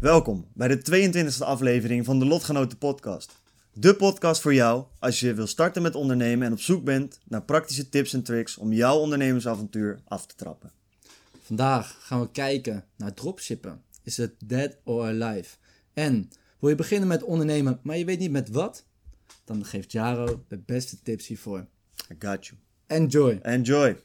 Welkom bij de 22e aflevering van de Lotgenoten Podcast. De podcast voor jou als je wil starten met ondernemen en op zoek bent naar praktische tips en tricks om jouw ondernemersavontuur af te trappen. Vandaag gaan we kijken naar dropshippen. Is het dead or alive? En wil je beginnen met ondernemen, maar je weet niet met wat? Dan geeft Jaro de beste tips hiervoor. I got you. Enjoy.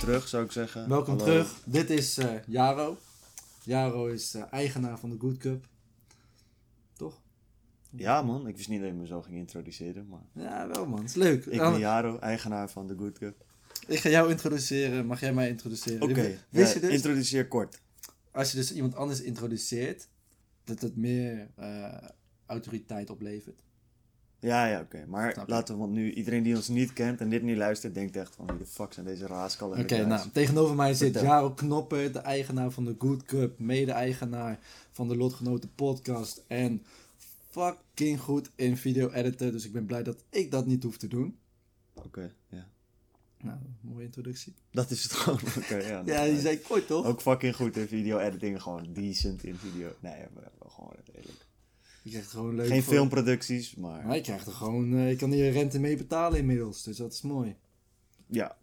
Terug, zou ik zeggen. Welkom terug. Dit is Jaro. Jaro is eigenaar van de Good Cup. Toch? Ja man, ik wist niet dat je me zo ging introduceren. Maar... Ja wel man, het is leuk. Ik ben Jaro, eigenaar van de Good Cup. Ik ga jou introduceren, mag jij mij introduceren? Oké, dus, introduceer kort. Als je dus iemand anders introduceert, dat het meer autoriteit oplevert. Ja, oké. Maar laten we, want nu iedereen die ons niet kent en dit niet luistert, denkt echt van wie de fuck zijn deze raaskallen. Oké, nou, tegenover mij zit Jaarl Knoppen, de eigenaar van de Good Cup, mede-eigenaar van de Lotgenoten Podcast en fucking goed in video-editen. Dus ik ben blij dat ik dat niet hoef te doen. Oké, ja. Nou, mooie introductie. Dat is het gewoon. Ja, ja, die zei ik ooit toch? Ook fucking goed in video-editing, gewoon decent in video. Nee, maar gewoon redelijk. Je krijgt gewoon leuk geen voor... filmproducties, maar... Maar je krijgt er gewoon... je kan hier rente mee betalen inmiddels, dus dat is mooi. Ja.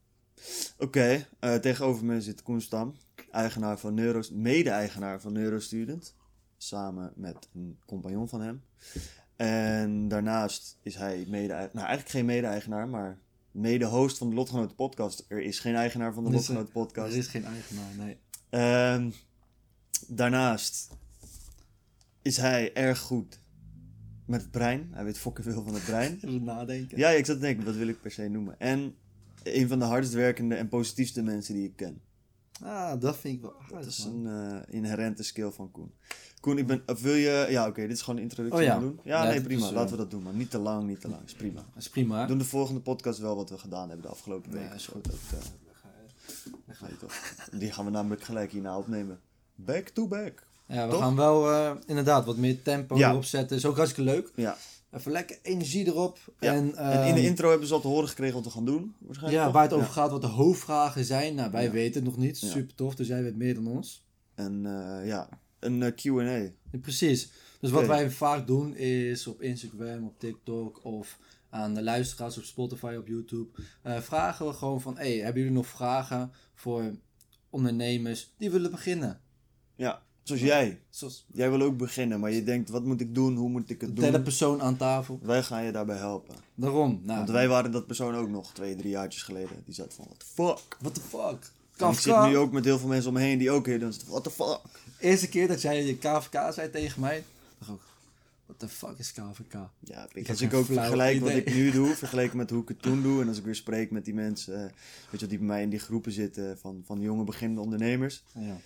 Oké, tegenover me zit Koen Stam, mede-eigenaar van Neuro Student. Samen met een compagnon van hem. En daarnaast is hij eigenlijk geen mede-eigenaar, maar mede-host van de Lotgenoten Podcast. Er is geen eigenaar van de Lotgenoten Podcast. Er is geen eigenaar, nee. Daarnaast... is hij erg goed met het brein. Hij weet fucking veel van het brein. Even nadenken. Ja, ik zat te denken, dat wil ik per se noemen. En een van de hardst werkende en positiefste mensen die ik ken. Ah, dat vind ik wel aardig. Dat is een inherente skill van Koen. Koen, ik ben... wil je... Ja, oké, dit is gewoon een introductie doen. Ja, nee, prima. Dus, laten we dat doen, man. Niet te lang, is prima. Is prima. Doen de volgende podcast wel wat we gedaan hebben de afgelopen weken. Is goed. Die gaan we namelijk gelijk hierna opnemen. Back to back. Ja, we gaan wel inderdaad wat meer tempo erop zetten. Is ook hartstikke leuk. Ja. Even lekker energie erop. Ja. En in de intro hebben ze al te horen gekregen wat we gaan doen. Waarschijnlijk waar het over gaat, wat de hoofdvragen zijn. Nou, wij weten het nog niet. Super tof, dus jij weet meer dan ons. En een Q&A. Ja, precies. Dus wat wij vaak doen is op Instagram, op TikTok of aan de luisteraars op Spotify, op YouTube. Vragen we gewoon van, hebben jullie nog vragen voor ondernemers die willen beginnen? Ja. Zoals jij. Jij wil ook beginnen, maar je denkt, wat moet ik doen? Hoe moet ik het doen? Derde persoon aan tafel. Wij gaan je daarbij helpen. Daarom. Nou, want wij waren dat persoon ook nog 2-3 jaartjes geleden. Die zat van, what the fuck? En ik zit nu ook met heel veel mensen omheen die ook hier doen. What the fuck? Eerste keer dat jij je KVK zei tegen mij, dacht ik, what the fuck is KVK? Ja, als ik ook vergelijk wat ik nu doe, vergeleken met hoe ik het toen doe. En als ik weer spreek met die mensen, weet je wat, die bij mij in die groepen zitten van jonge beginnende ondernemers. Ja.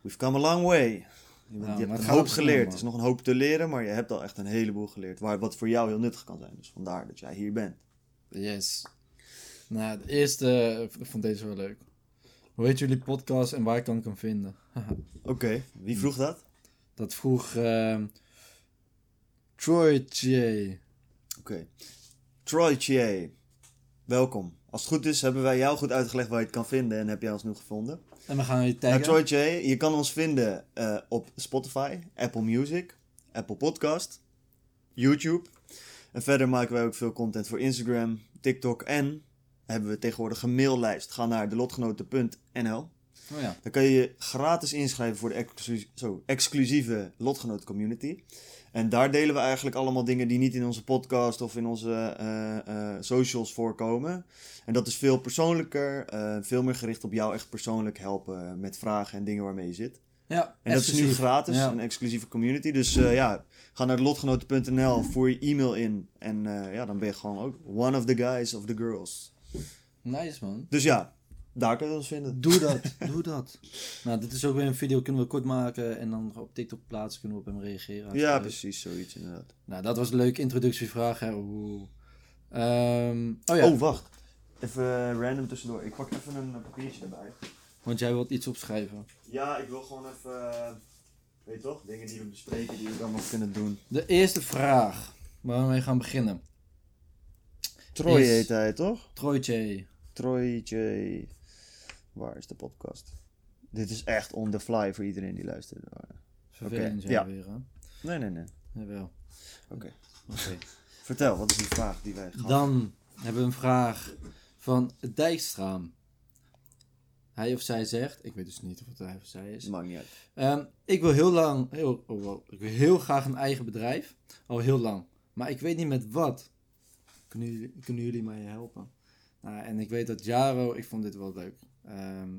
We've come a long way. Je hebt een hoop geleerd. Er is nog een hoop te leren, maar je hebt al echt een heleboel geleerd. Wat voor jou heel nuttig kan zijn. Dus vandaar dat jij hier bent. Yes. Nou, de eerste... Ik vond deze wel leuk. Hoe heet jullie podcast en waar kan ik hem vinden? Oké, wie vroeg dat? Dat vroeg... Troy J. Oké. Troy J. Welkom. Als het goed is, hebben wij jou goed uitgelegd waar je het kan vinden. En heb jij ons nu gevonden. En we gaan je taggen. Troy J, je kan ons vinden op Spotify, Apple Music, Apple Podcast, YouTube. En verder maken wij ook veel content voor Instagram, TikTok en hebben we tegenwoordig een maillijst. Ga naar delotgenoten.nl. Oh ja. Dan kan je je gratis inschrijven voor de exclusieve Lotgenoten Community. En daar delen we eigenlijk allemaal dingen die niet in onze podcast of in onze socials voorkomen. En dat is veel persoonlijker, veel meer gericht op jou echt persoonlijk helpen met vragen en dingen waarmee je zit. Ja, en exclusief. Dat is nu gratis, een exclusieve community. Dus ga naar lotgenoten.nl, voer je e-mail in en dan ben je gewoon ook one of the guys of the girls. Nice man. Dus ja. Daar kun je ons vinden. Doe dat. Nou, dit is ook weer een video, kunnen we kort maken en dan op TikTok plaatsen, kunnen we op hem reageren. Ja, precies, zoiets inderdaad. Nou, dat was een leuke introductievraag. Hè. Wacht. Even random tussendoor. Ik pak even een papiertje erbij. Want jij wilt iets opschrijven. Ja, ik wil gewoon even, weet je toch, dingen die we bespreken, die we dan nog kunnen doen. De eerste vraag, waar we mee gaan beginnen. Troy heet hij, toch? Troy J. Troy J. Waar is de podcast? Dit is echt on the fly voor iedereen die luistert. Vervelend zijn we weer aan. Nee. Jawel. Oké. Vertel, wat is die vraag die wij gaan? Dan hebben we een vraag van Dijkstra. Hij of zij zegt, ik weet dus niet of het hij of zij is. Maakt niet uit. Ik wil heel graag een eigen bedrijf. Al heel lang. Maar ik weet niet met wat. Kunnen jullie mij helpen? En ik weet dat Jaro, ik vond dit wel leuk.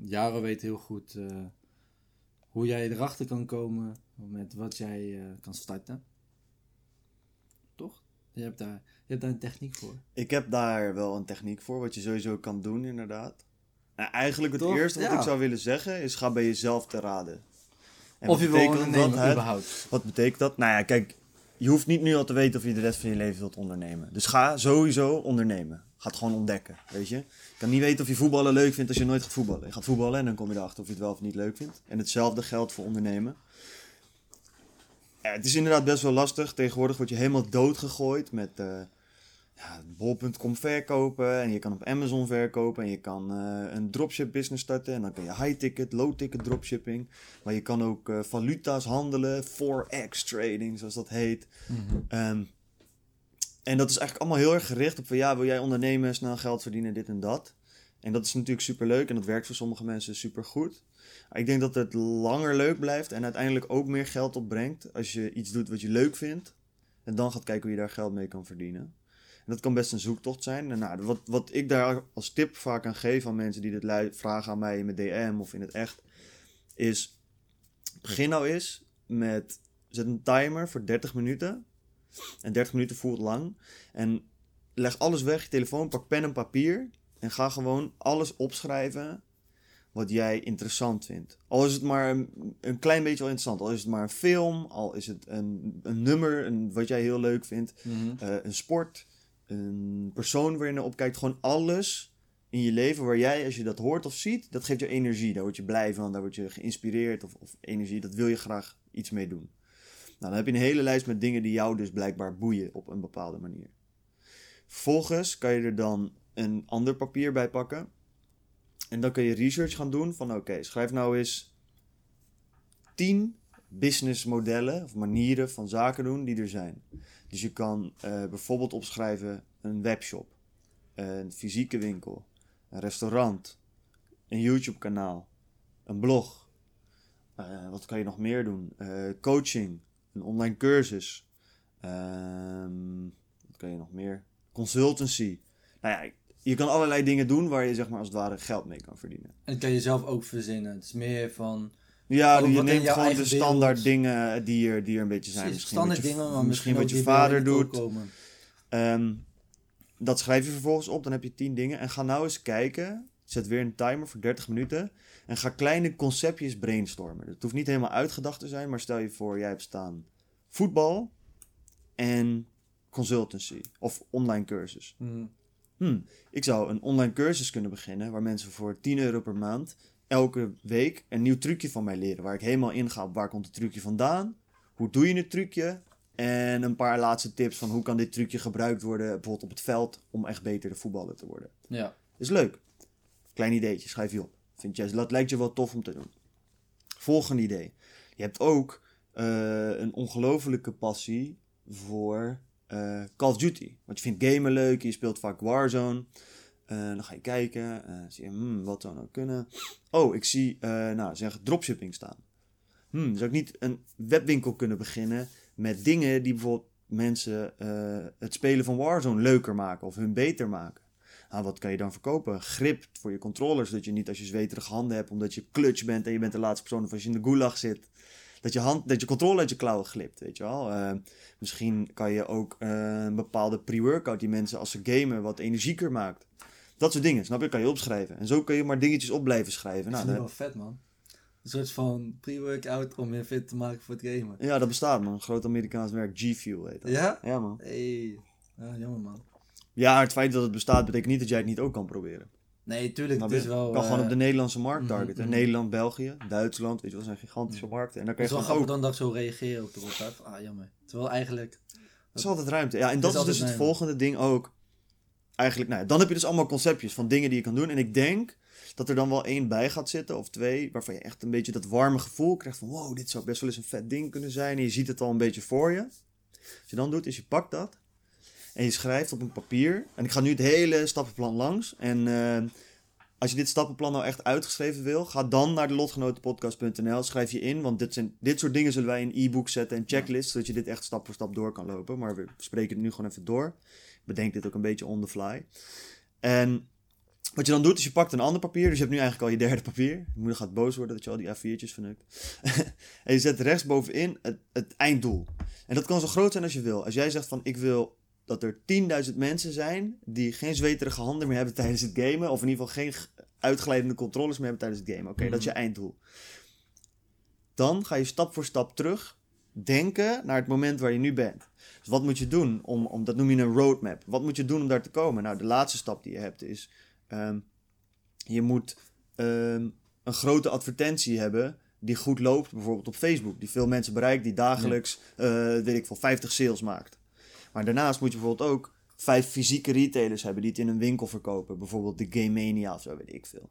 Jaro weet heel goed hoe jij erachter kan komen met wat jij kan starten. Toch? Je hebt daar een techniek voor. Ik heb daar wel een techniek voor, wat je sowieso kan doen inderdaad. Nou, eigenlijk het eerste wat ik zou willen zeggen is ga bij jezelf te raden. En of je wil ondernemen überhaupt. Wat betekent dat? Nou ja, kijk, je hoeft niet nu al te weten of je de rest van je leven wilt ondernemen. Dus ga sowieso ondernemen. Ga het gewoon ontdekken, weet je. Je kan niet weten of je voetballen leuk vindt als je nooit gaat voetballen. Je gaat voetballen en dan kom je erachter of je het wel of niet leuk vindt. En hetzelfde geldt voor ondernemen. Het is inderdaad best wel lastig. Tegenwoordig word je helemaal doodgegooid met bol.com verkopen. En je kan op Amazon verkopen. En je kan een dropship business starten. En dan kun je high ticket, low ticket dropshipping. Maar je kan ook valuta's handelen. Forex trading, zoals dat heet. Mm-hmm. En dat is eigenlijk allemaal heel erg gericht op van wil jij ondernemen, snel geld verdienen, dit en dat. En dat is natuurlijk superleuk en dat werkt voor sommige mensen supergoed. Ik denk dat het langer leuk blijft en uiteindelijk ook meer geld opbrengt als je iets doet wat je leuk vindt. En dan gaat kijken hoe je daar geld mee kan verdienen. En dat kan best een zoektocht zijn. En wat ik daar als tip vaak aan geef aan mensen die dit vragen aan mij in mijn DM of in het echt, is begin nou eens met zet een timer voor 30 minuten. En 30 minuten voelt lang. En leg alles weg, je telefoon, pak pen en papier. En ga gewoon alles opschrijven wat jij interessant vindt. Al is het maar een klein beetje wel interessant. Al is het maar een film, al is het een nummer, wat jij heel leuk vindt. Mm-hmm. Een sport, een persoon waar je naar opkijkt. Gewoon alles in je leven waar jij, als je dat hoort of ziet, dat geeft je energie. Daar word je blij van, daar word je geïnspireerd of energie. Dat wil je graag iets mee doen. Nou, dan heb je een hele lijst met dingen die jou dus blijkbaar boeien op een bepaalde manier. Vervolgens kan je er dan een ander papier bij pakken. En dan kun je research gaan doen van oké, schrijf nou eens 10 businessmodellen of manieren van zaken doen die er zijn. Dus je kan bijvoorbeeld opschrijven een webshop, een fysieke winkel, een restaurant, een YouTube kanaal, een blog. Wat kan je nog meer doen? Coaching. Een online cursus. Wat kan je nog meer? Consultancy. Nou ja, je kan allerlei dingen doen waar je zeg maar als het ware geld mee kan verdienen. En dat kan je zelf ook verzinnen. Het is meer van... Ja, je neemt gewoon de standaard dingen die er een beetje zijn. Precies, misschien standaard dingen, maar misschien wat je vader doet. Dat schrijf je vervolgens op, dan heb je 10 dingen. En ga nou eens kijken... Zet weer een timer voor 30 minuten. En ga kleine conceptjes brainstormen. Het hoeft niet helemaal uitgedacht te zijn. Maar stel je voor, jij hebt staan voetbal en consultancy. Of online cursus. Mm. Ik zou een online cursus kunnen beginnen. Waar mensen voor €10 per maand elke week een nieuw trucje van mij leren. Waar ik helemaal in ga op waar komt het trucje vandaan. Hoe doe je het trucje? En een paar laatste tips van hoe kan dit trucje gebruikt worden. Bijvoorbeeld op het veld om echt betere voetballer te worden. Ja. Is leuk. Klein ideetje, schrijf je op. Dat lijkt je wel tof om te doen. Volgende idee. Je hebt ook een ongelofelijke passie voor Call of Duty. Want je vindt gamen leuk, je speelt vaak Warzone. Dan ga je kijken, zie je, wat zou nou kunnen? Oh, ik zie, zeg dropshipping staan. Zou ik niet een webwinkel kunnen beginnen met dingen die bijvoorbeeld mensen het spelen van Warzone leuker maken of hun beter maken? Wat kan je dan verkopen? Grip voor je controllers, dat je niet als je zweterige handen hebt, omdat je clutch bent en je bent de laatste persoon of als je in de gulag zit, dat je controle uit je klauwen glipt, weet je wel. Misschien kan je ook een bepaalde pre-workout die mensen als ze gamen wat energieker maakt. Dat soort dingen, snap je? Kan je opschrijven. En zo kun je maar dingetjes op blijven schrijven. Dat is wel vet, man. Een soort van pre-workout om je fit te maken voor het gamen. Ja, dat bestaat, man. Een groot Amerikaans merk, G-Fuel heet dat. Ja? Ja, man. Hey. Ja, jammer, man. Ja, het feit dat het bestaat betekent niet dat jij het niet ook kan proberen. Nee, tuurlijk. Het is wel... Je kan gewoon op de Nederlandse markt targeten. Nederland, België, Duitsland, weet je wel, zijn gigantische markten. En dan kan je gewoon ook... dan dat zo reageren op de rotaat. Jammer. Terwijl eigenlijk... Er is altijd ruimte. Ja, en dat is dus het volgende ding ook. eigenlijk, nou ja, dan heb je dus allemaal conceptjes van dingen die je kan doen. En ik denk dat er dan wel 1 bij gaat zitten of 2, waarvan je echt een beetje dat warme gevoel krijgt van wow, dit zou best wel eens een vet ding kunnen zijn. En je ziet het al een beetje voor je. Wat je dan doet, is je pakt dat en je schrijft op een papier. En ik ga nu het hele stappenplan langs. En als je dit stappenplan nou echt uitgeschreven wil, ga dan naar de lotgenotenpodcast.nl, schrijf je in. Want dit soort dingen zullen wij in e-book zetten en checklist, zodat je dit echt stap voor stap door kan lopen. Maar we spreken het nu gewoon even door. Bedenk dit ook een beetje on the fly. En wat je dan doet, is je pakt een ander papier. Dus je hebt nu eigenlijk al je derde papier. Je moeder gaat boos worden dat je al die A4'tjes vernukt. En je zet rechtsbovenin het einddoel. En dat kan zo groot zijn als je wil. Als jij zegt van, ik wil dat er 10.000 mensen zijn die geen zweterige handen meer hebben tijdens het gamen. Of in ieder geval geen uitglijdende controles meer hebben tijdens het gamen. Oké, dat is je einddoel. Dan ga je stap voor stap terug denken naar het moment waar je nu bent. Dus wat moet je doen? Dat noem je een roadmap. Wat moet je doen om daar te komen? Nou, de laatste stap die je hebt is, je moet een grote advertentie hebben die goed loopt, bijvoorbeeld op Facebook. Die veel mensen bereikt, die dagelijks, 50 sales maakt. Maar daarnaast moet je bijvoorbeeld ook 5 fysieke retailers hebben die het in een winkel verkopen. Bijvoorbeeld de Game Mania of zo, weet ik veel.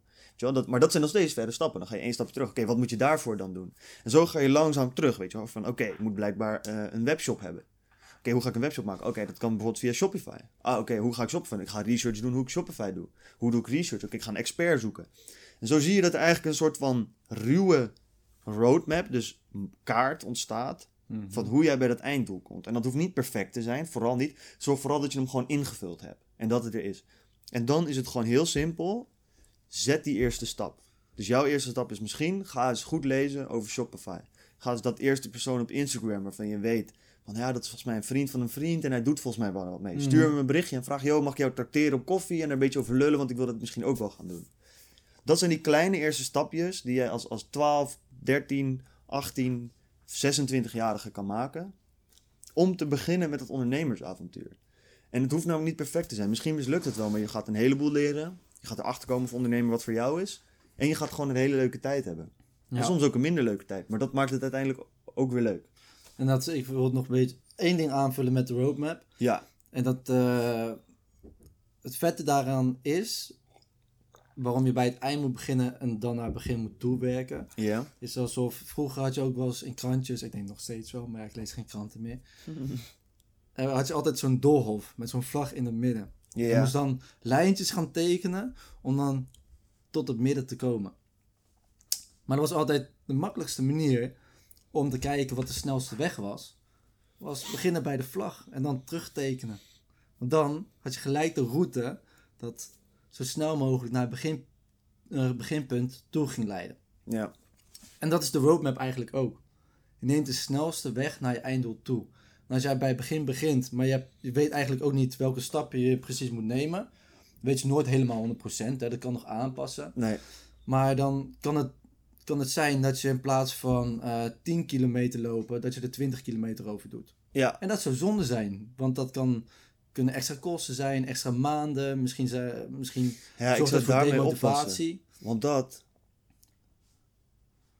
Maar dat zijn nog steeds verre stappen. Dan ga je 1 stap terug. Oké, wat moet je daarvoor dan doen? En zo ga je langzaam terug, weet je wel. Van oké, ik moet blijkbaar een webshop hebben. Oké, hoe ga ik een webshop maken? Oké, dat kan bijvoorbeeld via Shopify. Oké, hoe ga ik Shopify doen? Ik ga research doen hoe ik Shopify doe. Hoe doe ik research? Oké, ik ga een expert zoeken. En zo zie je dat er eigenlijk een soort van ruwe roadmap, dus kaart ontstaat van hoe jij bij dat einddoel komt. En dat hoeft niet perfect te zijn, vooral niet. Zorg vooral dat je hem gewoon ingevuld hebt en dat het er is. En dan is het gewoon heel simpel. Zet die eerste stap. Dus jouw eerste stap is misschien, ga eens goed lezen over Shopify. Ga eens dat eerste persoon op Instagram waarvan je weet van ja, dat is volgens mij een vriend van een vriend en hij doet volgens mij wel wat mee. Stuur hem een berichtje en vraag, joh, mag ik jou trakteren op koffie en er een beetje over lullen, want ik wil dat misschien ook wel gaan doen. Dat zijn die kleine eerste stapjes die jij als 12, 13, 18, 26-jarige kan maken om te beginnen met het ondernemersavontuur. En het hoeft namelijk niet perfect te zijn. Misschien mislukt het wel, maar je gaat een heleboel leren. Je gaat erachter komen of ondernemen wat voor jou is. En je gaat gewoon een hele leuke tijd hebben. Ja. En soms ook een minder leuke tijd, maar dat maakt het uiteindelijk ook weer leuk. En dat ik wil nog een beetje 1 ding aanvullen met de roadmap. Ja. En dat het vette daaraan is, waarom je bij het eind moet beginnen en dan naar het begin moet toewerken. Ja. Is alsof, vroeger had je ook wel eens in krantjes, ik denk nog steeds wel, maar ik lees geen kranten meer. En had je altijd zo'n doolhof met zo'n vlag in het midden. Ja. Je moest dan lijntjes gaan tekenen om dan tot het midden te komen. Maar dat was altijd de makkelijkste manier om te kijken wat de snelste weg was. Was beginnen bij de vlag en dan terugtekenen. Want dan had je gelijk de route dat zo snel mogelijk naar het beginpunt toe ging leiden. Ja. En dat is de roadmap eigenlijk ook. Je neemt de snelste weg naar je einddoel toe. En als jij bij het begin begint, maar je weet eigenlijk ook niet welke stappen je precies moet nemen, weet je nooit helemaal 100%. Hè? Dat kan nog aanpassen. Nee. Maar dan kan het zijn dat je in plaats van 10 kilometer lopen, dat je er 20 kilometer over doet. Ja. En dat zou zonde zijn, want dat kunnen extra kosten zijn, extra maanden, misschien ja, zorgt dat voor demotivatie. Want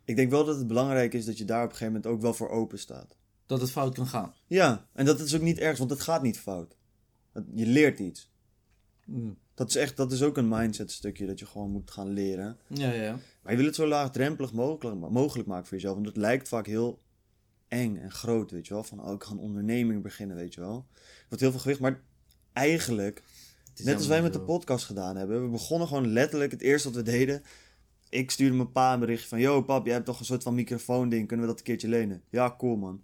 ik denk wel dat het belangrijk is dat je daar op een gegeven moment ook wel voor open staat. Dat het fout kan gaan. Ja, en dat is ook niet erg, want het gaat niet fout. Je leert iets. Mm. Dat is ook een mindset stukje dat je gewoon moet gaan leren. Ja. Maar je wil het zo laagdrempelig mogelijk maken voor jezelf. Want het lijkt vaak heel eng en groot, weet je wel. Van, ik ga een onderneming beginnen, weet je wel. Het wordt heel veel gewicht, maar eigenlijk, net als wij met de podcast gedaan hebben, we begonnen gewoon letterlijk, het eerste wat we deden, ik stuurde mijn pa een berichtje van, yo pap, jij hebt toch een soort van microfoonding, kunnen we dat een keertje lenen? Ja, cool man.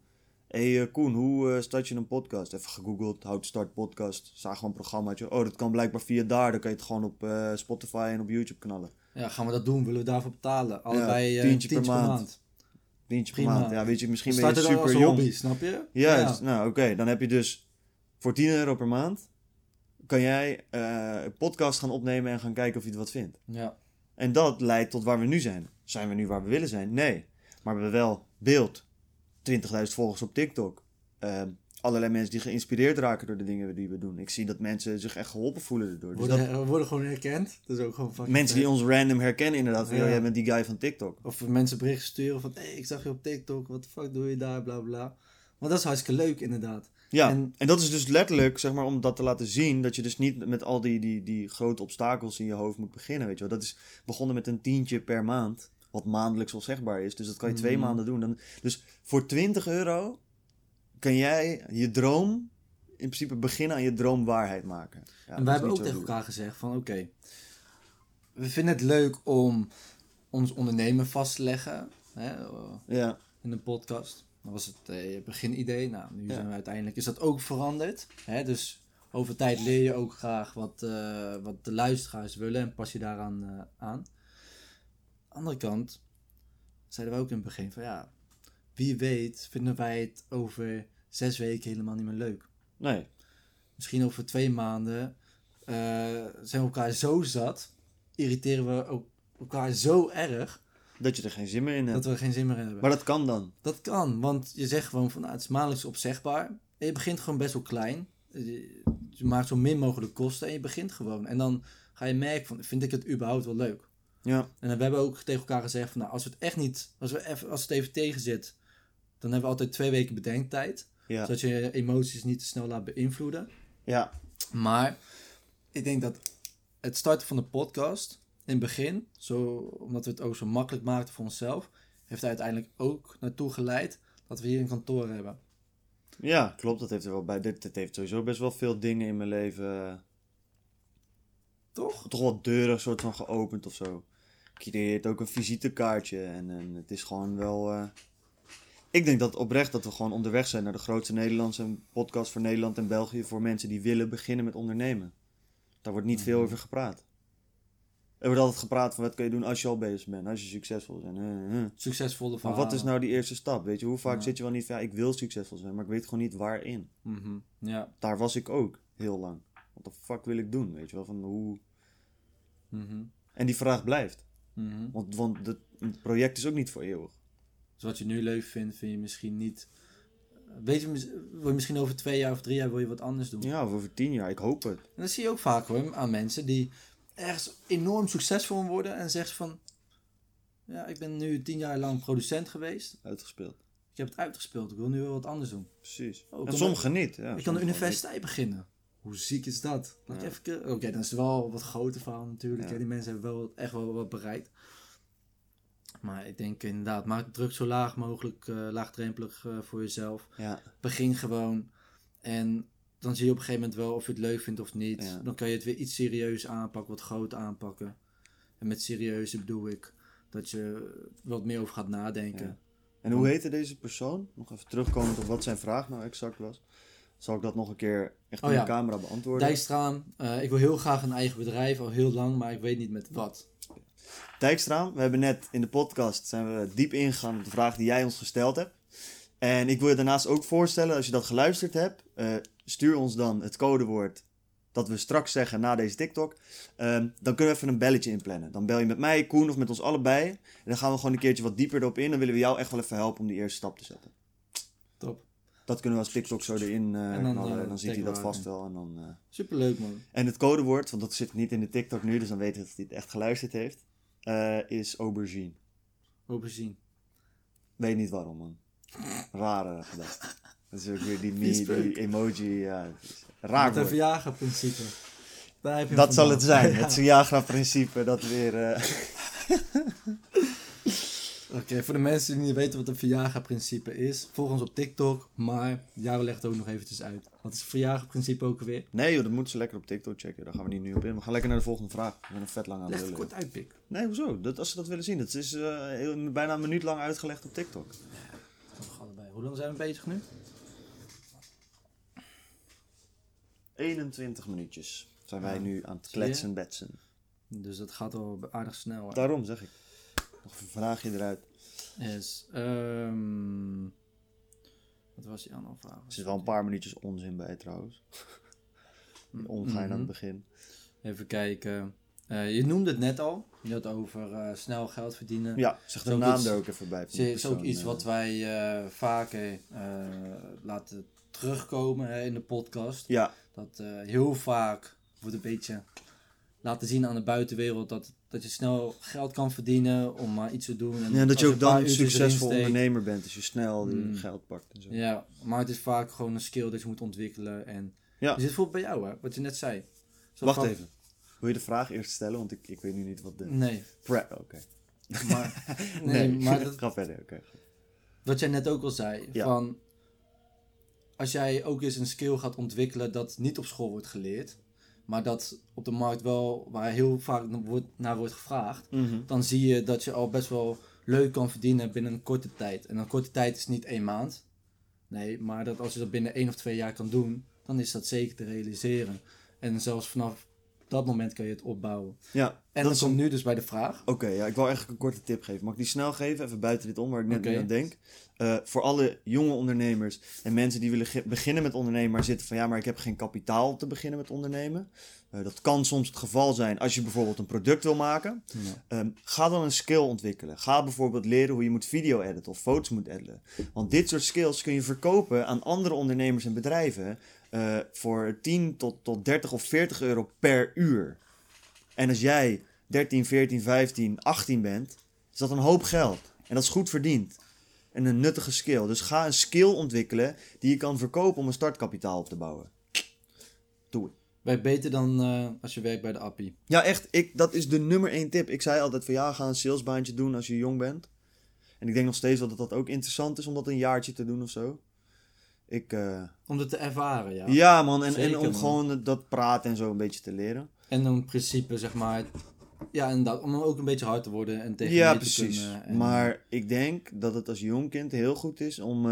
Hey Koen, hoe start je een podcast? Even gegoogeld, how to start podcast. Zag gewoon een programmaatje. Oh, dat kan blijkbaar via daar. Dan kan je het gewoon op Spotify en op YouTube knallen. Ja, gaan we dat doen? Willen we daarvoor betalen? Allebei €10 per maand. €10 per maand. Ja, weet je, misschien ben je super jong. Start het als hobby, snap je? Yes. Ja. Nou, oké. Dan heb je dus voor €10 per maand kan jij een podcast gaan opnemen en gaan kijken of je het wat vindt. Ja. En dat leidt tot waar we nu zijn. Zijn we nu waar we willen zijn? Nee. Maar we hebben wel beeld. 20.000 volgers op TikTok. Allerlei mensen die geïnspireerd raken door de dingen die we doen. Ik zie dat mensen zich echt geholpen voelen erdoor. We worden gewoon herkend. Dat is ook gewoon fucking mensen die ons random herkennen inderdaad. Ja. Jij bent die guy van TikTok. Of mensen berichten sturen van, hey, ik zag je op TikTok. Wat de fuck doe je daar? Bla bla. Want dat is hartstikke leuk inderdaad. Ja, en dat is dus letterlijk, zeg maar, om dat te laten zien, dat je dus niet met al die grote obstakels in je hoofd moet beginnen, weet je wel. Dat is begonnen met $10 per maand, wat maandelijks wel zegbaar is. Dus dat kan je 2 maanden doen. Dus voor €20 kan jij je droom, in principe beginnen aan je droom waarheid maken. Ja, en wij hebben ook tegen elkaar gezegd van, oké, we vinden het leuk om ons ondernemen vast te leggen, hè, in een podcast. Dat was het beginidee. Nou, nu zijn we uiteindelijk... Is dat ook veranderd? Hè? Dus over tijd leer je ook graag wat de luisteraars willen en pas je daaraan aan. Aan de andere kant zeiden we ook in het begin van... ja, wie weet vinden wij het over 6 weken helemaal niet meer leuk. Nee. Misschien over 2 maanden zijn we elkaar zo zat... irriteren we elkaar zo erg... Dat je er geen zin meer in hebt. Dat we er geen zin meer in hebben. Maar dat kan dan? Dat kan, want je zegt gewoon van... nou, het is maandelijks opzegbaar. En je begint gewoon best wel klein. Je maakt zo min mogelijk kosten en je begint gewoon. En dan ga je merken van... vind ik het überhaupt wel leuk? Ja. En we hebben ook tegen elkaar gezegd van... nou, als het echt niet... Als het even tegen zit... dan hebben we altijd 2 weken bedenktijd. Ja. Zodat je je emoties niet te snel laat beïnvloeden. Ja. Maar ik denk dat het starten van de podcast... in het begin, omdat we het ook zo makkelijk maakten voor onszelf... heeft uiteindelijk ook naartoe geleid dat we hier een kantoor hebben. Ja, klopt. Dat heeft er wel bij. Dit heeft sowieso best wel veel dingen in mijn leven... Toch wel deuren soort van geopend of zo. Ik creëer ook een visitekaartje en het is gewoon wel... Ik denk dat oprecht dat we gewoon onderweg zijn naar de grootste Nederlandse podcast voor Nederland en België... voor mensen die willen beginnen met ondernemen. Daar wordt niet veel over gepraat. Er wordt altijd gepraat van wat kun je doen als je al bezig bent, als je succesvol bent. Succesvolle verhaal. Maar wat is nou die eerste stap, weet je? Hoe vaak zit je wel niet van, ja, ik wil succesvol zijn, maar ik weet gewoon niet waarin. Mm-hmm. Ja. Daar was ik ook heel lang. Wat de fuck wil ik doen, weet je wel? Van hoe... Mm-hmm. En die vraag blijft. Mm-hmm. Want het project is ook niet voor eeuwig. Dus wat je nu leuk vindt, vind je misschien niet... wil je misschien over 2 jaar of 3 jaar wil je wat anders doen? Ja, of over 10 jaar, ik hoop het. En dat zie je ook vaak hoor, aan mensen die... ergens enorm succesvol worden en zegt van... ja, ik ben nu 10 jaar lang producent geweest. Uitgespeeld. Ik heb het uitgespeeld. Ik wil nu weer wat anders doen. Precies. Oh, en sommigen niet. Ja, ik kan de universiteit beginnen. Hoe ziek is dat? Ja. Oké, dan is het wel wat groter verhaal natuurlijk. Ja. Ja, die mensen hebben wel echt wel wat bereikt. Maar ik denk inderdaad, maak het druk zo laag mogelijk, laagdrempelig voor jezelf. Ja. Begin gewoon. En... dan zie je op een gegeven moment wel of je het leuk vindt of niet. Ja. Dan kan je het weer iets serieus aanpakken, wat groot aanpakken. En met serieus bedoel ik dat je wat meer over gaat nadenken. Ja. En hoe heette deze persoon? Nog even terugkomend op wat zijn vraag nou exact was. Zal ik dat nog een keer echt in de camera beantwoorden? Dijkstra, ik wil heel graag een eigen bedrijf, al heel lang, maar ik weet niet met wat. Dijkstra, we hebben net in de podcast zijn we diep ingegaan op de vraag die jij ons gesteld hebt. En ik wil je daarnaast ook voorstellen, als je dat geluisterd hebt... stuur ons dan het codewoord dat we straks zeggen na deze TikTok. Dan kunnen we even een belletje inplannen. Dan bel je met mij, Koen, of met ons allebei. En dan gaan we gewoon een keertje wat dieper erop in. Dan willen we jou echt wel even helpen om die eerste stap te zetten. Top. Dat kunnen we als TikTok zo erin knallen. Dan ziet hij dat vast wel. En dan, superleuk, man. En het codewoord, want dat zit niet in de TikTok nu, dus dan weet je dat hij het echt geluisterd heeft, is aubergine. Aubergine. Weet niet waarom, man. Rare gedachte. Dat is ook weer die emoji, ja. Raar woord. Het Viagra-principe. Dat zal het zijn. Ja. Het Viagra-principe, dat weer... Oké, voor de mensen die niet weten wat het Viagra-principe is, volg ons op TikTok, maar Jaro legt het ook nog eventjes uit. Wat is het Viagra-principe ook weer? Nee joh, dat moeten ze lekker op TikTok checken. Daar gaan we niet nu op in. We gaan lekker naar de volgende vraag. We zijn nog vet lang aan het lullen. Leg het kort uit, Pik. Nee, hoezo? Als ze dat willen zien. Dat is bijna een minuut lang uitgelegd op TikTok. Hoe lang zijn we bezig nu? 21 minuutjes zijn wij nu aan het kletsen betsen. Dus dat gaat al aardig snel. Hè? Daarom zeg ik. Nog een vraagje eruit. Yes. Wat was die andere vraag? Er zit wel een paar minuutjes onzin bij trouwens. Ongein aan het begin. Even kijken. Je noemde het net al. Je had over snel geld verdienen. Ja, zeg de naam er ook even bij. Het is ook iets wat wij vaker laten terugkomen in de podcast. Ja. Dat heel vaak wordt een beetje laten zien aan de buitenwereld dat je snel geld kan verdienen om maar iets te doen. En ja, dat je ook dan een succesvol ondernemer bent, als je snel geld pakt en zo. Ja, maar het is vaak gewoon een skill dat je moet ontwikkelen. En ja. Dus dit voelt bij jou, hè, wat je net zei. Wacht even. Wil je de vraag eerst stellen? Want ik weet nu niet wat de... Nee. Oké. Maar, maar dat... Ga verder, oké. Wat jij net ook al zei, van... Als jij ook eens een skill gaat ontwikkelen dat niet op school wordt geleerd... maar dat op de markt wel, waar heel vaak naar wordt gevraagd... Mm-hmm. Dan zie je dat je al best wel leuk kan verdienen binnen een korte tijd. En een korte tijd is niet 1 maand. Nee, maar dat als je dat binnen 1 of 2 jaar kan doen... dan is dat zeker te realiseren. En zelfs vanaf dat moment kan je het opbouwen. Ja, en dat komt nu dus bij de vraag. Oké, ja, ik wil eigenlijk een korte tip geven. Mag ik die snel geven? Even buiten dit om, waar ik net aan denk. Voor alle jonge ondernemers en mensen die willen beginnen met ondernemen... maar zitten van, ja, maar ik heb geen kapitaal te beginnen met ondernemen. Dat kan soms het geval zijn als je bijvoorbeeld een product wil maken. Ja. Ga dan een skill ontwikkelen. Ga bijvoorbeeld leren hoe je moet video editen of foto's moet editen. Want dit soort skills kun je verkopen aan andere ondernemers en bedrijven... voor 10 tot 30 of 40 euro per uur. En als jij 13, 14, 15, 18 bent... is dat een hoop geld. En dat is goed verdiend. En een nuttige skill. Dus ga een skill ontwikkelen... die je kan verkopen om een startkapitaal op te bouwen. Doe het. Werkt beter dan als je werkt bij de appie. Ja, echt. Dat is de nummer 1 tip. Ik zei altijd van ja, ga een salesbaantje doen als je jong bent. En ik denk nog steeds wel dat ook interessant is... om dat een jaartje te doen of zo. Om dat te ervaren, ja. Ja, man. En om gewoon dat praten en zo een beetje te leren. En dan in principe, zeg maar... Ja, inderdaad. Om ook een beetje hard te worden en tegen je te kunnen. En... Maar ik denk dat het als jong kind heel goed is om...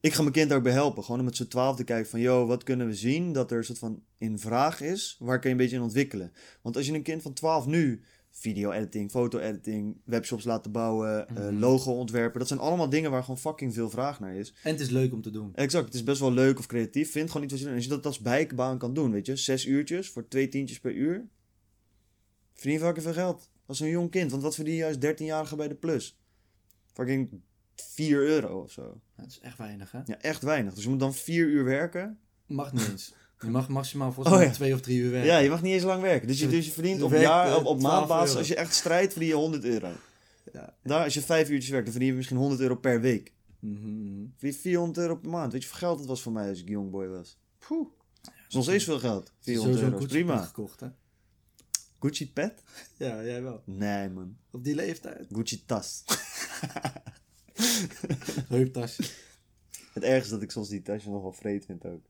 ik ga mijn kind daarbij helpen. Gewoon om met z'n 12 te kijken van... Yo, wat kunnen we zien dat er een soort van in vraag is? Waar kan je een beetje in ontwikkelen? Want als je een kind van 12 nu... video-editing, foto-editing, webshops laten bouwen, logo ontwerpen. Dat zijn allemaal dingen waar gewoon fucking veel vraag naar is. En het is leuk om te doen. Exact, het is best wel leuk of creatief. Vind gewoon iets wat je doet. Als je dat als bijbaan kan doen, weet je. 6 uurtjes voor 2 tientjes per uur. Verdien fucking veel geld. Als een jong kind. Want wat verdien je als 13-jarige bij de plus? Fucking 4 euro of zo. Dat is echt weinig, hè? Ja, echt weinig. Dus je moet dan 4 uur werken. Mag niet eens. Je mag maximaal volgens mij 2 of 3 uur werken. Ja, je mag niet eens lang werken. Dus je verdient op jaar, op maandbasis, euro. Als je echt strijdt, verdien je 100 euro. Ja. Daar, als je 5 uurtjes werkt, dan verdien je misschien 100 euro per week. Mm-hmm. Verdien je 400 euro per maand. Weet je hoeveel geld dat was voor mij als ik young boy was? Poeh. Ja, dat is nog steeds veel geld. 400 euro, prima. Gekocht, hè? Gucci pet? Ja, jij wel. Nee, man. Op die leeftijd? Gucci tas. Heuptasje. Het ergste is dat ik soms die tasje nog wel vreed vind ook.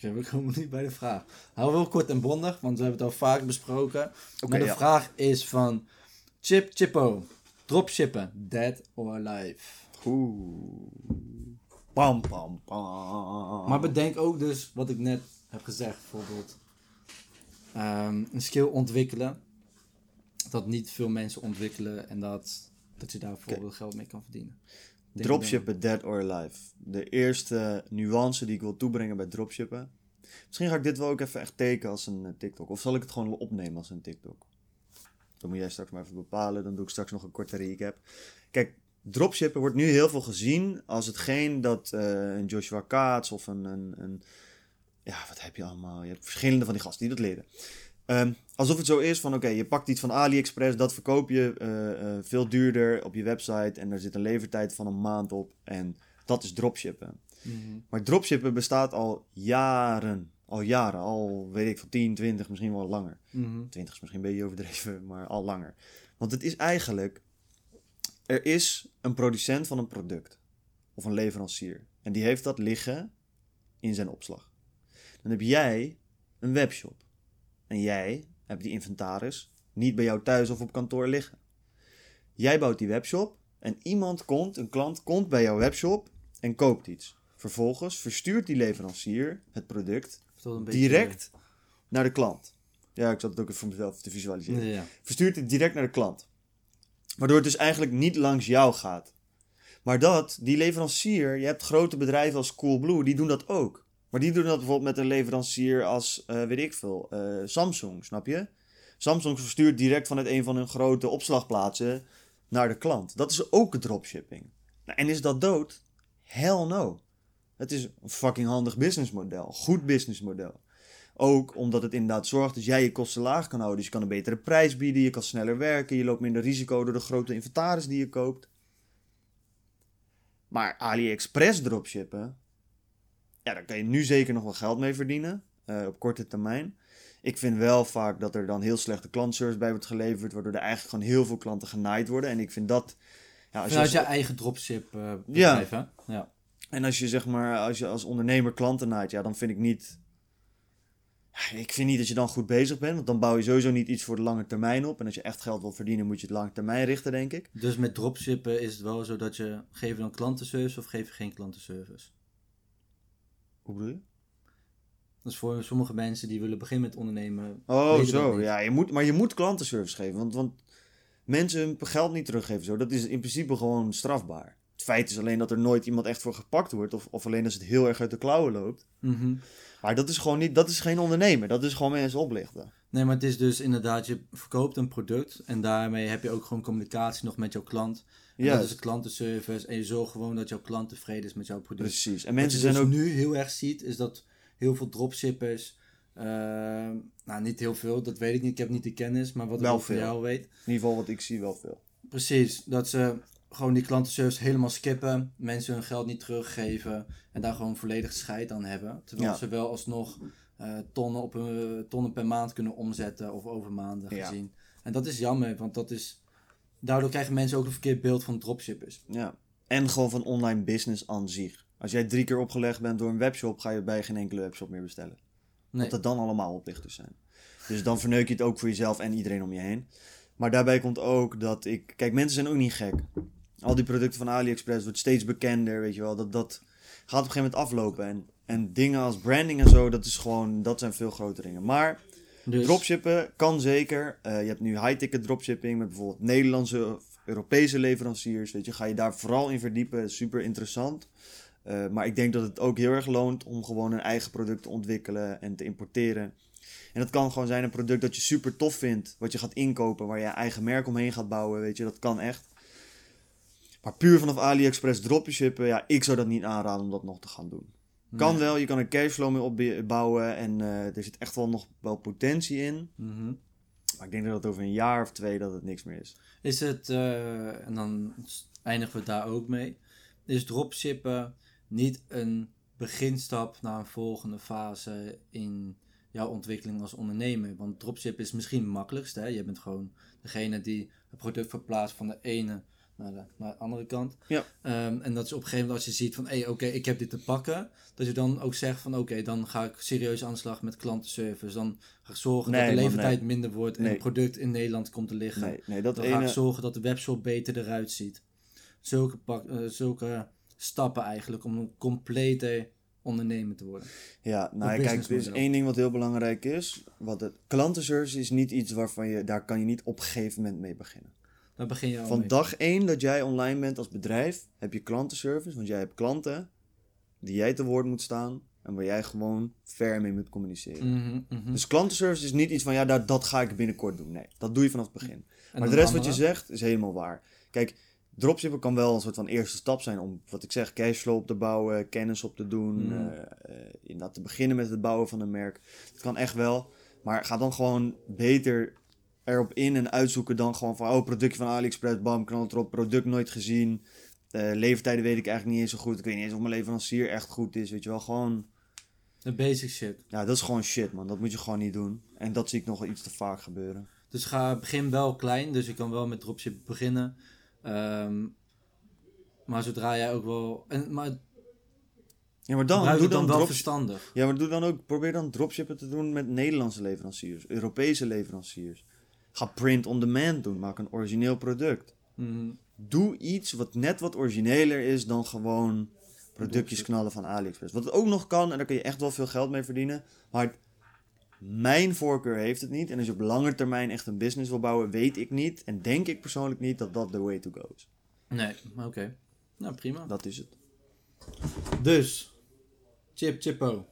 We komen nu bij de vraag. Hou wel kort en bondig, want we hebben het al vaak besproken. Maar de vraag is van... Chippo. Dropshippen. Dead or alive? Oeh. Pam, pam, pam. Maar bedenk ook dus wat ik net heb gezegd. Bijvoorbeeld een skill ontwikkelen. Dat niet veel mensen ontwikkelen. En dat je daar bijvoorbeeld geld mee kan verdienen. Dropshippen, dead or alive. De eerste nuance die ik wil toebrengen bij dropshippen. Misschien ga ik dit wel ook even echt tekenen als een TikTok. Of zal ik het gewoon opnemen als een TikTok? Dan moet jij straks maar even bepalen. Dan doe ik straks nog een korte recap. Kijk, dropshippen wordt nu heel veel gezien als hetgeen dat een Joshua Kaats of een... Ja, wat heb je allemaal? Je hebt verschillende van die gasten die dat leren. Alsof het zo is van, je pakt iets van AliExpress, dat verkoop je veel duurder op je website en er zit een levertijd van 1 maand op en dat is dropshippen. Mm-hmm. Maar dropshippen bestaat al jaren, weet ik van 10, 20, misschien wel langer. Mm-hmm. 20 is misschien een beetje overdreven, maar al langer. Want het is eigenlijk, er is een producent van een product of een leverancier en die heeft dat liggen in zijn opslag. Dan heb jij een webshop. En jij hebt die inventaris niet bij jou thuis of op kantoor liggen. Jij bouwt die webshop en een klant komt bij jouw webshop en koopt iets. Vervolgens verstuurt die leverancier het product direct naar de klant. Ja, ik zat het ook even voor mezelf te visualiseren. Ja. Verstuurt het direct naar de klant. Waardoor het dus eigenlijk niet langs jou gaat. Maar die leverancier, je hebt grote bedrijven als Coolblue, die doen dat ook. Maar die doen dat bijvoorbeeld met een leverancier als, Samsung, snap je? Samsung verstuurt direct vanuit een van hun grote opslagplaatsen naar de klant. Dat is ook dropshipping. Nou, en is dat dood? Hell no. Het is een fucking handig businessmodel. Goed businessmodel. Ook omdat het inderdaad zorgt dat jij je kosten laag kan houden. Dus je kan een betere prijs bieden, je kan sneller werken, je loopt minder risico door de grote inventaris die je koopt. Maar AliExpress dropshippen, ja, daar kan je nu zeker nog wel geld mee verdienen, op korte termijn. Ik vind wel vaak dat er dan heel slechte klantservice bij wordt geleverd, waardoor er eigenlijk gewoon heel veel klanten genaaid worden. En ik vind dat... Ja, als vanuit je eigen dropship bedrijf, ja. Hè? Ja. En als je zeg maar, als je als ondernemer klanten naait, ja, dan vind ik niet... Ik vind niet dat je dan goed bezig bent, want dan bouw je sowieso niet iets voor de lange termijn op. En als je echt geld wil verdienen, moet je het lange termijn richten, denk ik. Dus met dropshippen is het wel zo dat je, geef je dan klantenservice of geef je geen klantenservice? Hoe bedoel je? Dat is voor sommige mensen die willen beginnen met ondernemen. Oh, zo. Ja, je moet klantenservice geven, want mensen hun geld niet teruggeven. Zo. Dat is in principe gewoon strafbaar. Het feit is alleen dat er nooit iemand echt voor gepakt wordt. Of alleen als het heel erg uit de klauwen loopt. Mm-hmm. Maar dat is gewoon niet, dat is geen ondernemer. Dat is gewoon mensen oplichten. Nee, maar het is dus inderdaad, je verkoopt een product. En daarmee heb je ook gewoon communicatie nog met jouw klant. En yes. Dat is de klantenservice. En je zorgt gewoon dat jouw klant tevreden is met jouw product. Precies. En mensen zijn dus ook... nu heel erg ziet, is dat heel veel dropshippers... nou, niet heel veel. Dat weet ik niet. Ik heb niet de kennis. Maar wat wel ik veel. Van jou weet. In ieder geval wat ik zie wel veel. Precies. Dat ze... gewoon die klantenservice helemaal skippen. Mensen hun geld niet teruggeven. En daar gewoon volledig scheid aan hebben. Terwijl ze wel alsnog tonnen per maand kunnen omzetten. Of over maanden gezien. En dat is jammer. Want dat is... daardoor krijgen mensen ook een verkeerd beeld van dropshippers. Ja. En gewoon van online business aan zich. Als jij 3 keer opgelegd bent door een webshop... ga je bij geen enkele webshop meer bestellen. Nee. Want dat dan allemaal oplichters zijn. Dus dan verneuk je het ook voor jezelf en iedereen om je heen. Maar daarbij komt ook dat ik... Kijk, mensen zijn ook niet gek. Al die producten van AliExpress wordt steeds bekender, weet je wel. Dat gaat op een gegeven moment aflopen. En dingen als branding en zo, dat is gewoon, dat zijn veel grotere dingen. Maar dus dropshippen kan zeker. Je hebt nu high-ticket dropshipping met bijvoorbeeld Nederlandse of Europese leveranciers. Weet je, ga je daar vooral in verdiepen. Super interessant. Maar ik denk dat het ook heel erg loont om gewoon een eigen product te ontwikkelen en te importeren. En dat kan gewoon zijn een product dat je super tof vindt, wat je gaat inkopen, waar je eigen merk omheen gaat bouwen, weet je. Dat kan echt. Maar puur vanaf AliExpress dropshippen, ja, ik zou dat niet aanraden om dat nog te gaan doen. Kan wel, je kan een cashflow mee opbouwen en er zit echt wel nog wel potentie in. Mm-hmm. Maar ik denk dat het over 1 jaar of 2 dat het niks meer is. Is het, en dan eindigen we daar ook mee, is dropshippen niet een beginstap naar een volgende fase in jouw ontwikkeling als ondernemer? Want dropship is misschien het makkelijkste, hè? Je bent gewoon degene die het product verplaatst van de ene naar de andere kant. Ja. En dat is op een gegeven moment als je ziet van... Oké, ik heb dit te pakken. Dat je dan ook zegt van... Oké, dan ga ik serieus aan de slag met klantenservice. Dan ga ik zorgen dat de levertijd minder wordt... en het product in Nederland komt te liggen. Ga ik zorgen dat de webshop beter eruit ziet. Zulke stappen eigenlijk... om een complete ondernemer te worden. Ja, nou kijk, er is één ding wat heel belangrijk is. Klantenservice is niet iets waarvan je... daar kan je niet op een gegeven moment mee beginnen. Van dag 1 dat jij online bent als bedrijf, heb je klantenservice. Want jij hebt klanten die jij te woord moet staan. En waar jij gewoon fair mee moet communiceren. Mm-hmm, mm-hmm. Dus klantenservice is niet iets van, ja, dat ga ik binnenkort doen. Nee, dat doe je vanaf het begin. En maar de rest wat je zegt is helemaal waar. Kijk, dropshippen kan wel een soort van eerste stap zijn om, wat ik zeg, cashflow op te bouwen, kennis op te doen. Inderdaad te beginnen met het bouwen van een merk. Dat kan echt wel. Maar ga dan gewoon beter... erop in en uitzoeken dan gewoon van... oh, productje van AliExpress, bam, knal het erop, product nooit gezien. Levertijden weet ik eigenlijk niet eens zo goed. Ik weet niet eens of mijn leverancier echt goed is, weet je wel. Gewoon... de basic shit. Ja, dat is gewoon shit, man. Dat moet je gewoon niet doen. En dat zie ik nog wel iets te vaak gebeuren. Dus begin wel klein, dus je kan wel met dropship beginnen. Maar zodra jij ook wel... ja, maar dan doe dan wel verstandig. Ja, maar doe dan ook... probeer dan dropshippen te doen met Nederlandse leveranciers, Europese leveranciers. Ga print on demand doen. Maak een origineel product. Mm. Doe iets wat net wat origineler is dan gewoon productjes knallen van AliExpress. Wat het ook nog kan, en daar kun je echt wel veel geld mee verdienen. Maar mijn voorkeur heeft het niet. En als je op lange termijn echt een business wil bouwen, weet ik niet. En denk ik persoonlijk niet dat dat the way to go is. Nee, maar oké. Nou, prima. Dat is het. Dus, Chippo.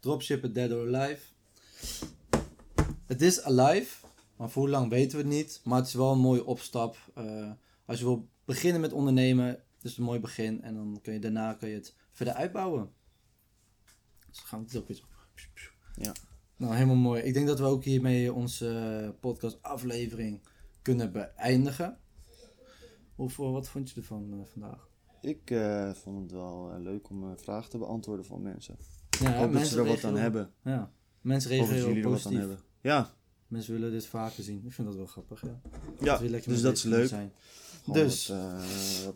Dropshippen dead or alive. Het is alive. Maar voor hoe lang weten we het niet. Maar het is wel een mooie opstap. Als je wil beginnen met ondernemen. Dus een mooi begin. En dan kun je het verder uitbouwen. Dus gaan we het ook weer zo. Ja. Nou, helemaal mooi. Ik denk dat we ook hiermee onze podcastaflevering kunnen beëindigen. Of wat vond je ervan vandaag? Ik vond het wel leuk om vragen te beantwoorden van mensen. Ja, hoop mensen dat ze er wat aan hebben. Ja. Mensen reageren heel positief. Ja. Mensen willen dit vaker zien. Ik vind dat wel grappig. Ja, dus dat is leuk. Zijn. Dus.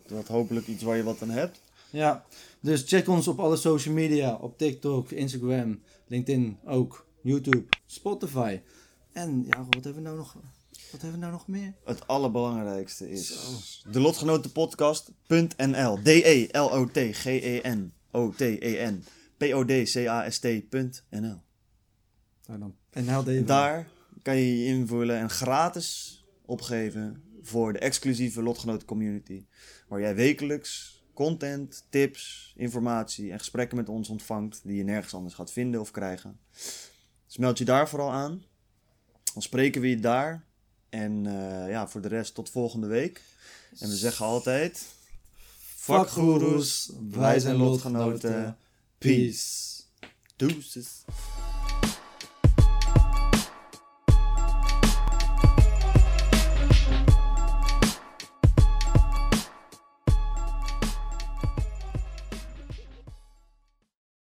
Wat hopelijk iets waar je wat aan hebt. Ja, dus check ons op alle social media. Op TikTok, Instagram, LinkedIn ook. YouTube, Spotify. En ja, wat hebben we nou nog... Wat hebben we nou nog meer? Het allerbelangrijkste is de lotgenotenpodcast.nl DELOTGENOTENPODCAST.nl Daar kan je je invullen en gratis opgeven voor de exclusieve lotgenotencommunity. Waar jij wekelijks content, tips, informatie en gesprekken met ons ontvangt die je nergens anders gaat vinden of krijgen. Dus meld je daar vooral aan. Dan spreken we je daar. En voor de rest tot volgende week. En we zeggen altijd... Fuck goeroes, wij zijn lotgenoten. Peace. Deuces.